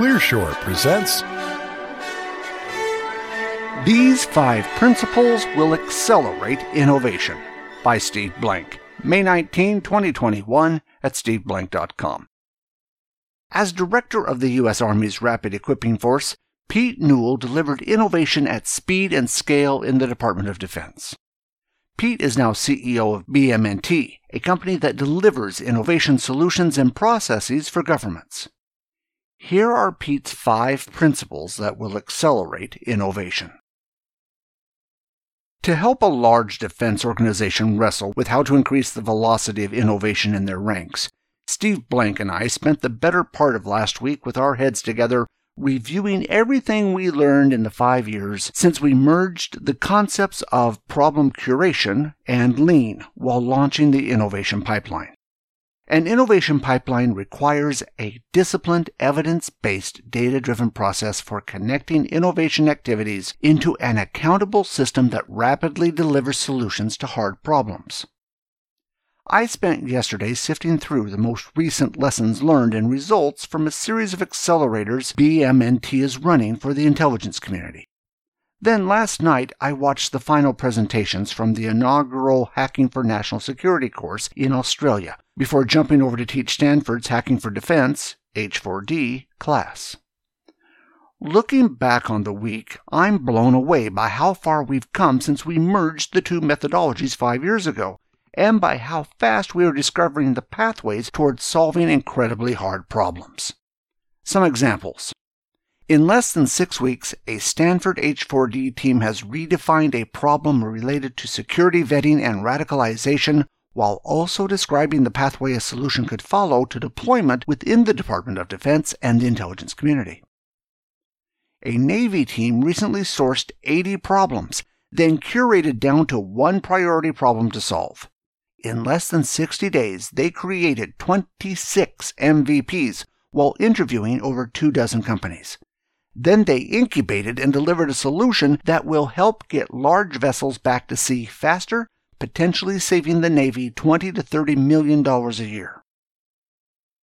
Clearshore presents These Five Principles Will Accelerate Innovation by Steve Blank, May 19, 2021 at steveblank.com. As director of the U.S. Army's Rapid Equipping Force, Pete Newell delivered innovation at speed and scale in the Department of Defense. Pete is now CEO of BMNT, a company that delivers innovation solutions and processes for governments. Here are Pete's five principles that will accelerate innovation. To help a large defense organization wrestle with how to increase the velocity of innovation in their ranks, Steve Blank and I spent the better part of last week with our heads together reviewing everything we learned in the 5 years since we merged the concepts of problem curation and lean while launching the innovation pipeline. An innovation pipeline requires a disciplined, evidence-based, data-driven process for connecting innovation activities into an accountable system that rapidly delivers solutions to hard problems. I spent yesterday sifting through the most recent lessons learned and results from a series of accelerators BMNT is running for the intelligence community. Then last night, I watched the final presentations from the inaugural Hacking for National Security course in Australia before jumping over to teach Stanford's Hacking for Defense, H4D, class. Looking back on the week, I'm blown away by how far we've come since we merged the two methodologies 5 years ago, and by how fast we are discovering the pathways towards solving incredibly hard problems. Some examples. In less than 6 weeks, a Stanford H4D team has redefined a problem related to security vetting and radicalization while also describing the pathway a solution could follow to deployment within the Department of Defense and the intelligence community. A Navy team recently sourced 80 problems, then curated down to one priority problem to solve. In less than 60 days, they created 26 MVPs while interviewing over 24 companies. Then they incubated and delivered a solution that will help get large vessels back to sea faster, potentially saving the Navy $20 to $30 million a year.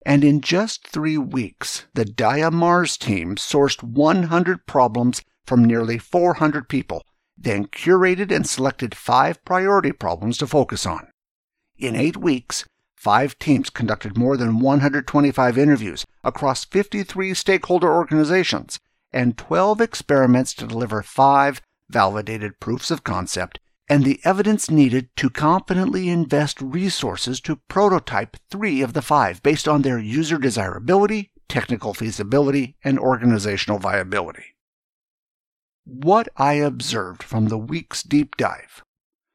And in just 3 weeks, the Diamars team sourced 100 problems from nearly 400 people, then curated and selected 5 priority problems to focus on. In 8 weeks, 5 teams conducted more than 125 interviews across 53 stakeholder organizations and 12 experiments to deliver 5 validated proofs of concept and the evidence needed to confidently invest resources to prototype 3 of the 5 based on their user desirability, technical feasibility, and organizational viability. What I observed from the week's deep dive,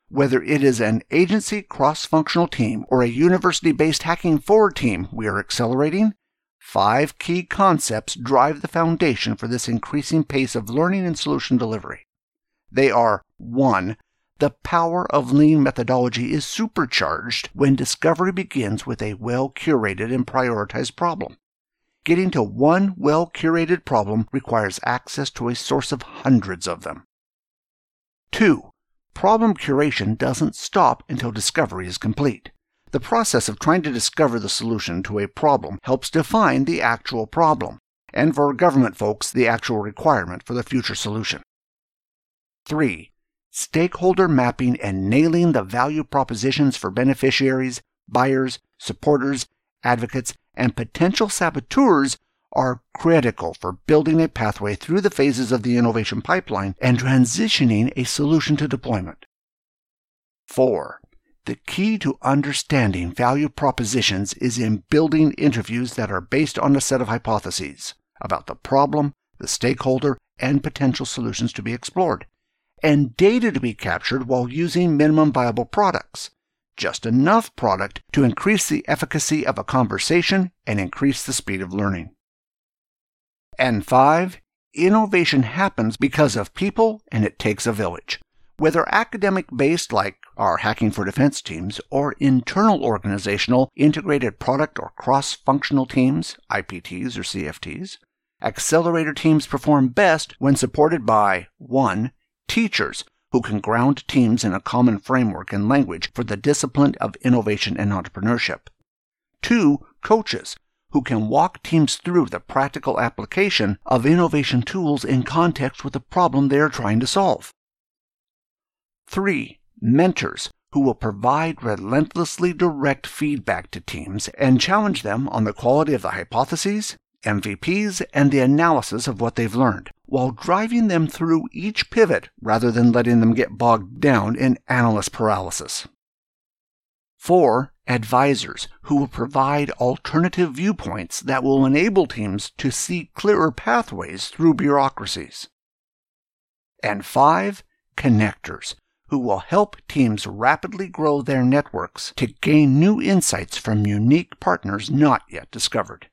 whether it is an agency cross-functional team or a university-based hacking forward team we are accelerating, 5 key concepts drive the foundation for this increasing pace of learning and solution delivery. They are 1. The power of lean methodology is supercharged when discovery begins with a well-curated and prioritized problem. Getting to one well-curated problem requires access to a source of hundreds of them. 2. Problem curation doesn't stop until discovery is complete. The process of trying to discover the solution to a problem helps define the actual problem, and for government folks, the actual requirement for the future solution. 3. Stakeholder mapping and nailing the value propositions for beneficiaries, buyers, supporters, advocates, and potential saboteurs are critical for building a pathway through the phases of the innovation pipeline and transitioning a solution to deployment. 4. The key to understanding value propositions is in building interviews that are based on a set of hypotheses about the problem, the stakeholder, and potential solutions to be explored, and data to be captured while using minimum viable products. Just enough product to increase the efficacy of a conversation and increase the speed of learning. And 5, innovation happens because of people and it takes a village. Whether academic-based like our Hacking for Defense teams or internal organizational integrated product or cross-functional teams, IPTs or CFTs, accelerator teams perform best when supported by 1. Teachers who can ground teams in a common framework and language for the discipline of innovation and entrepreneurship. 2. Coaches, who can walk teams through the practical application of innovation tools in context with the problem they are trying to solve. 3. Mentors, who will provide relentlessly direct feedback to teams and challenge them on the quality of the hypotheses, MVPs, and the analysis of what they've learned, while driving them through each pivot rather than letting them get bogged down in analyst paralysis. 4. Advisors, who will provide alternative viewpoints that will enable teams to see clearer pathways through bureaucracies. And 5. Connectors, who will help teams rapidly grow their networks to gain new insights from unique partners not yet discovered.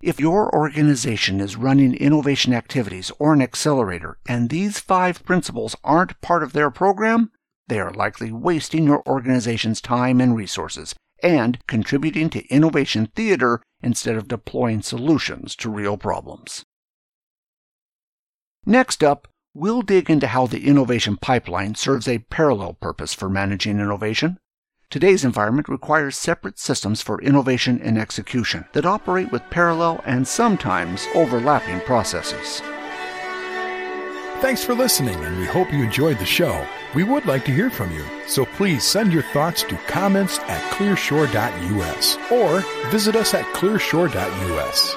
If your organization is running innovation activities or an accelerator and these 5 principles aren't part of their program, they are likely wasting your organization's time and resources and contributing to innovation theater instead of deploying solutions to real problems. Next up, we'll dig into how the innovation pipeline serves a parallel purpose for managing innovation. Today's environment requires separate systems for innovation and execution that operate with parallel and sometimes overlapping processes. Thanks for listening, and we hope you enjoyed the show. We would like to hear from you, so please send your thoughts to comments@clearshore.us or visit us at clearshore.us.